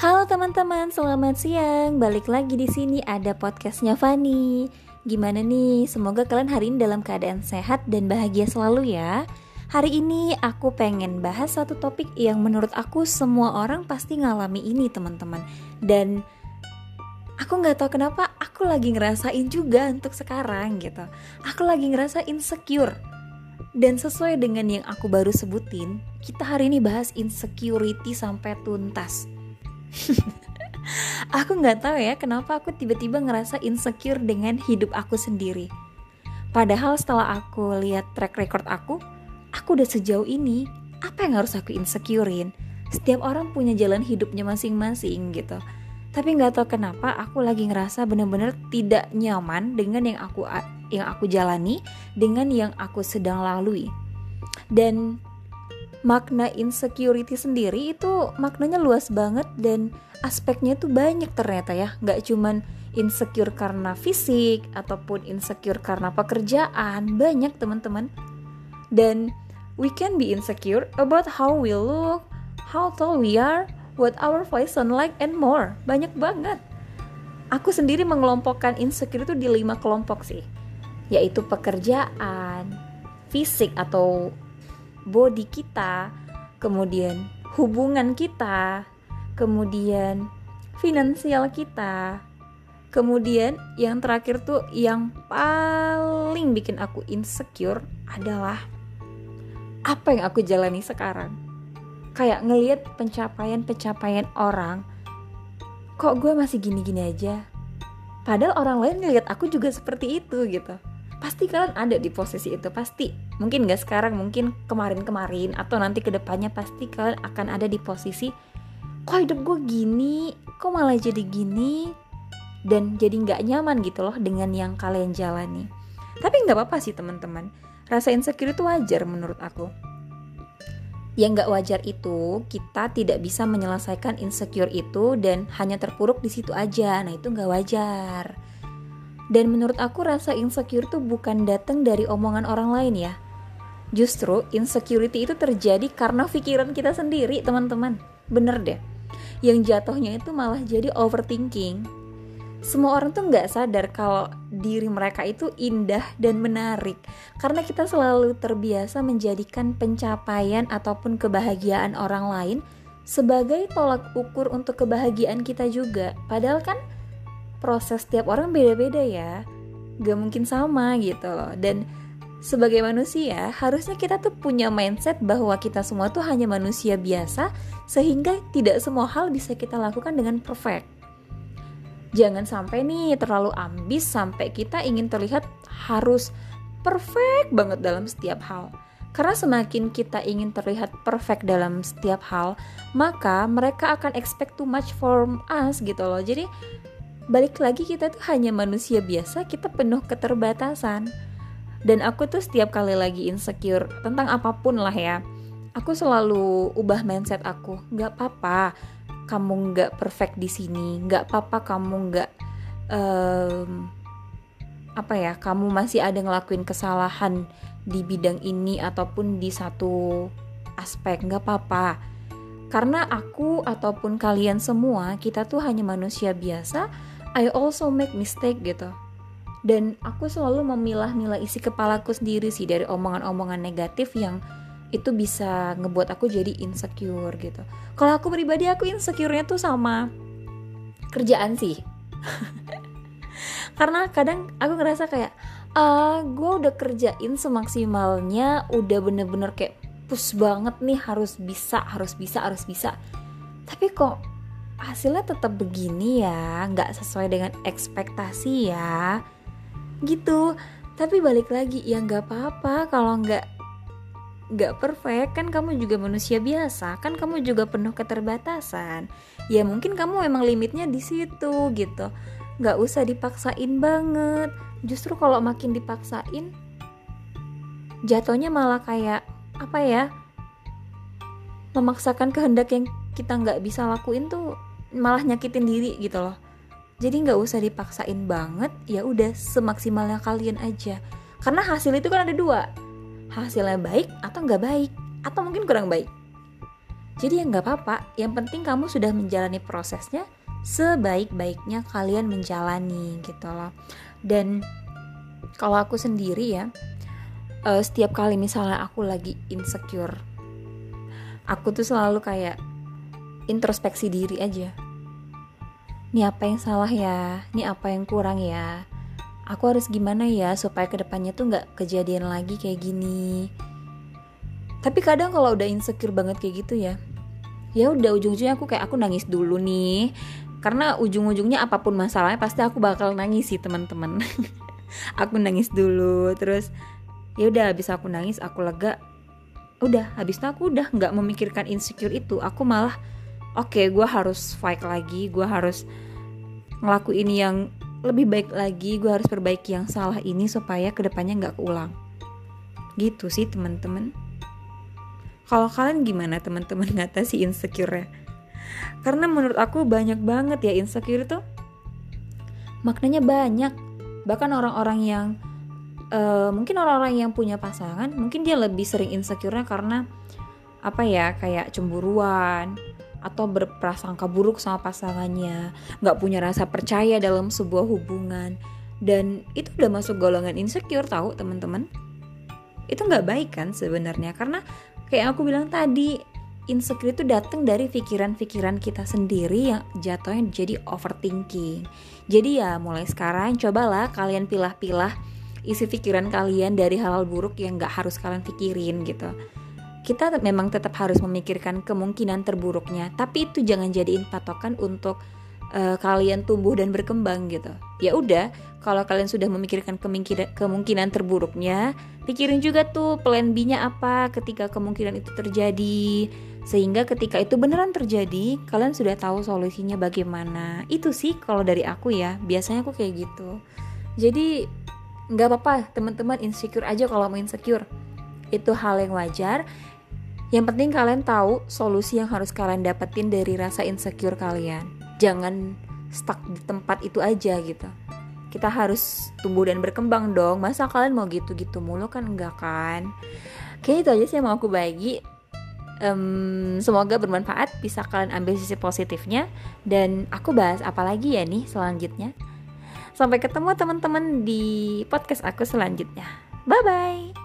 Halo teman-teman, selamat siang. Balik lagi di sini ada podcastnya Fany. Gimana nih? Semoga kalian hari ini dalam keadaan sehat dan bahagia selalu ya. Hari ini aku pengen bahas satu topik yang menurut aku semua orang pasti ngalami ini teman-teman. Dan aku gak tahu kenapa aku lagi ngerasain juga untuk sekarang gitu. Aku lagi ngerasa insecure. Dan sesuai dengan yang aku baru sebutin, kita hari ini bahas insecurity sampai tuntas. Aku gak tahu ya kenapa aku tiba-tiba ngerasa insecure dengan hidup aku sendiri. Padahal setelah aku lihat track record aku udah sejauh ini, apa yang harus aku insecurein? Setiap orang punya jalan hidupnya masing-masing gitu. Tapi gak tahu kenapa aku lagi ngerasa benar-benar tidak nyaman dengan yang aku jalani, dengan yang aku sedang lalui. Dan makna insecurity sendiri itu maknanya luas banget dan aspeknya itu banyak ternyata ya. Gak cuman insecure karena fisik ataupun insecure karena pekerjaan, banyak teman-teman. Dan we can be insecure about how we look, how tall we are, what our voice sound like, and more. Banyak banget. Aku sendiri mengelompokkan insecure itu di 5 kelompok sih, yaitu pekerjaan, fisik atau body kita, kemudian hubungan kita, kemudian finansial kita, kemudian yang terakhir tuh yang paling bikin aku insecure adalah apa yang aku jalani sekarang. Kayak ngelihat pencapaian orang, kok gue masih gini-gini aja. Padahal orang lain ngelihat aku juga seperti itu gitu. Pasti kalian ada di posisi itu, pasti. Mungkin gak sekarang, mungkin kemarin-kemarin, atau nanti kedepannya pasti kalian akan ada di posisi, kok hidup gue gini, kok malah jadi gini, dan jadi gak nyaman gitu loh dengan yang kalian jalani. Tapi gak apa-apa sih teman-teman, rasa insecure itu wajar menurut aku. Yang gak wajar itu, kita tidak bisa menyelesaikan insecure itu dan hanya terpuruk di situ aja, nah itu gak wajar. Dan menurut aku rasa insecure itu bukan datang dari omongan orang lain ya. Justru insecurity itu terjadi karena pikiran kita sendiri teman-teman. Bener deh. Yang jatuhnya itu malah jadi overthinking. Semua orang tuh gak sadar kalau diri mereka itu indah dan menarik. Karena kita selalu terbiasa menjadikan pencapaian ataupun kebahagiaan orang lain sebagai tolak ukur untuk kebahagiaan kita juga. Padahal kan proses tiap orang beda-beda ya, gak mungkin sama gitu loh. Dan sebagai manusia harusnya kita tuh punya mindset bahwa kita semua tuh hanya manusia biasa, sehingga tidak semua hal bisa kita lakukan dengan perfect. Jangan sampai nih terlalu ambis sampai kita ingin terlihat harus perfect banget dalam setiap hal. Karena semakin kita ingin terlihat perfect dalam setiap hal, maka mereka akan expect too much from us gitu loh. Jadi balik lagi, kita tuh hanya manusia biasa, kita penuh keterbatasan. Dan aku tuh setiap kali lagi insecure tentang apapun lah ya, aku selalu ubah mindset aku. Gak apa-apa kamu gak perfect di sini, gak apa-apa kamu gak kamu masih ada ngelakuin kesalahan di bidang ini ataupun di satu aspek, gak apa-apa. Karena aku ataupun kalian semua, kita tuh hanya manusia biasa. I also make mistake gitu. Dan aku selalu memilah-milah isi kepalaku sendiri sih dari omongan-omongan negatif yang itu bisa ngebuat aku jadi insecure gitu. Kalau aku pribadi, aku insecure-nya tuh sama kerjaan sih. Karena kadang aku ngerasa kayak gue udah kerjain semaksimalnya, udah bener-bener kayak push banget nih, harus bisa. Tapi kok hasilnya tetap begini ya, gak sesuai dengan ekspektasi ya gitu. Tapi balik lagi, ya gak apa-apa kalau gak perfect, kan kamu juga manusia biasa, kan kamu juga penuh keterbatasan. Ya mungkin kamu emang limitnya di situ gitu, gak usah dipaksain banget. Justru kalau makin dipaksain, jatuhnya malah kayak memaksakan kehendak yang kita gak bisa lakuin tuh malah nyakitin diri gitu loh. Jadi gak usah dipaksain banget, ya udah semaksimalnya kalian aja. Karena hasil itu kan ada 2, hasilnya baik atau gak baik, atau mungkin kurang baik. Jadi ya nggak apa-apa, yang penting kamu sudah menjalani prosesnya sebaik-baiknya kalian menjalani gitu loh. Dan kalau aku sendiri ya, setiap kali misalnya aku lagi insecure, aku tuh selalu kayak introspeksi diri aja. Nih apa yang salah ya, nih apa yang kurang ya, aku harus gimana ya supaya kedepannya tuh gak kejadian lagi kayak gini. Tapi kadang kalau udah insecure banget kayak gitu ya, ya udah ujung-ujungnya aku nangis dulu nih. Karena ujung-ujungnya apapun masalahnya pasti aku bakal nangis sih teman-teman. Aku nangis dulu, terus ya udah habis aku nangis aku lega. Udah, habis itu aku udah enggak memikirkan insecure itu. Aku malah oke, gue harus fight lagi, gue harus ngelakuin yang lebih baik lagi, gue harus perbaiki yang salah ini supaya kedepannya enggak keulang. Gitu sih teman-teman. Kalau kalian gimana teman-teman ngatasi insecure-nya? Karena menurut aku banyak banget ya insecure itu. Maknanya banyak. Bahkan orang-orang yang mungkin orang-orang yang punya pasangan, mungkin dia lebih sering insecure-nya karena apa ya, kayak cemburuan atau berprasangka buruk sama pasangannya, nggak punya rasa percaya dalam sebuah hubungan, dan itu udah masuk golongan insecure tahu teman-teman. Itu nggak baik kan sebenarnya, karena kayak aku bilang tadi, insecure itu datang dari pikiran-pikiran kita sendiri yang jatuhnya jadi overthinking. Jadi ya mulai sekarang cobalah kalian pilah-pilah isi pikiran kalian dari hal-hal buruk yang gak harus kalian pikirin gitu. Kita memang tetap harus memikirkan kemungkinan terburuknya, tapi itu jangan jadiin patokan untuk kalian tumbuh dan berkembang gitu. Ya udah, kalau kalian sudah memikirkan kemungkinan terburuknya, pikirin juga tuh plan B-nya apa ketika kemungkinan itu terjadi, sehingga ketika itu beneran terjadi kalian sudah tahu solusinya bagaimana. Itu sih kalau dari aku ya, biasanya aku kayak gitu. Jadi nggak apa-apa teman-teman insecure aja kalau mau insecure. Itu hal yang wajar. Yang penting kalian tahu solusi yang harus kalian dapetin dari rasa insecure kalian. Jangan stuck di tempat itu aja gitu. Kita harus tumbuh dan berkembang dong. Masa kalian mau gitu-gitu mulu kan? Enggak kan? Oke, itu aja sih yang mau aku bagi. Semoga bermanfaat. Bisa kalian ambil sisi positifnya. Dan aku bahas apa lagi ya nih selanjutnya. Sampai ketemu teman-teman di podcast aku selanjutnya. Bye-bye.